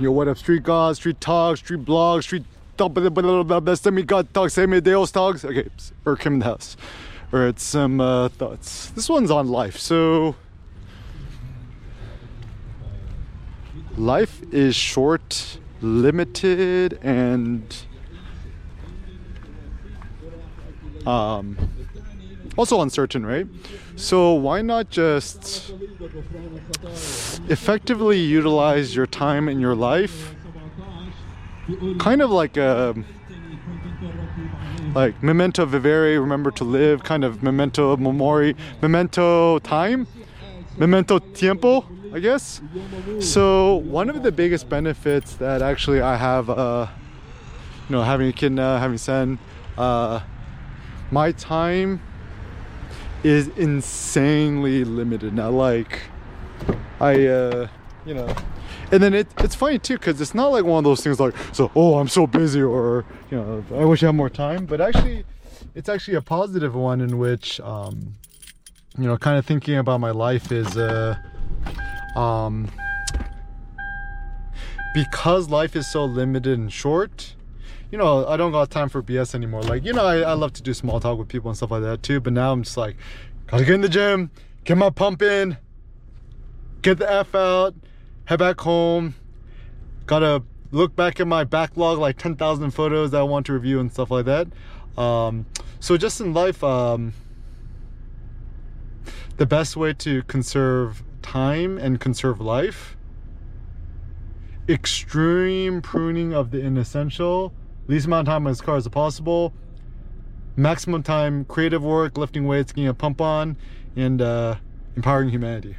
Yo, what up, street gods, street talk, street blogs, street dump, semi god talk, semi deos talks. Okay, Erkim Das. Alright, some thoughts. This one's on life. So, life is short, limited, and also uncertain, right? So why not just effectively utilize your time in your life, kind of like a memento vivere, remember to live, kind of memento mori, memento time, memento tiempo, I guess. So one of the biggest benefits that actually I have, you know, having a kid now, having Sen, my time is insanely limited now. Like I you know, and then it's funny too, because it's not like one of those things like, so oh, I'm so busy, or you know, I wish I had more time, but actually it's actually a positive one in which you know, kind of thinking about my life is because life is so limited and short. You know, I don't got time for BS anymore. Like, you know, I love to do small talk with people and stuff like that too, but now I'm just like, gotta get in the gym, get my pump in, get the F out, head back home, gotta look back at my backlog, like 10,000 photos that I want to review and stuff like that. So just in life, the best way to conserve time and conserve life, extreme pruning of the inessential, least amount of time as far as possible, maximum time, creative work, lifting weights, getting a pump on, and empowering humanity.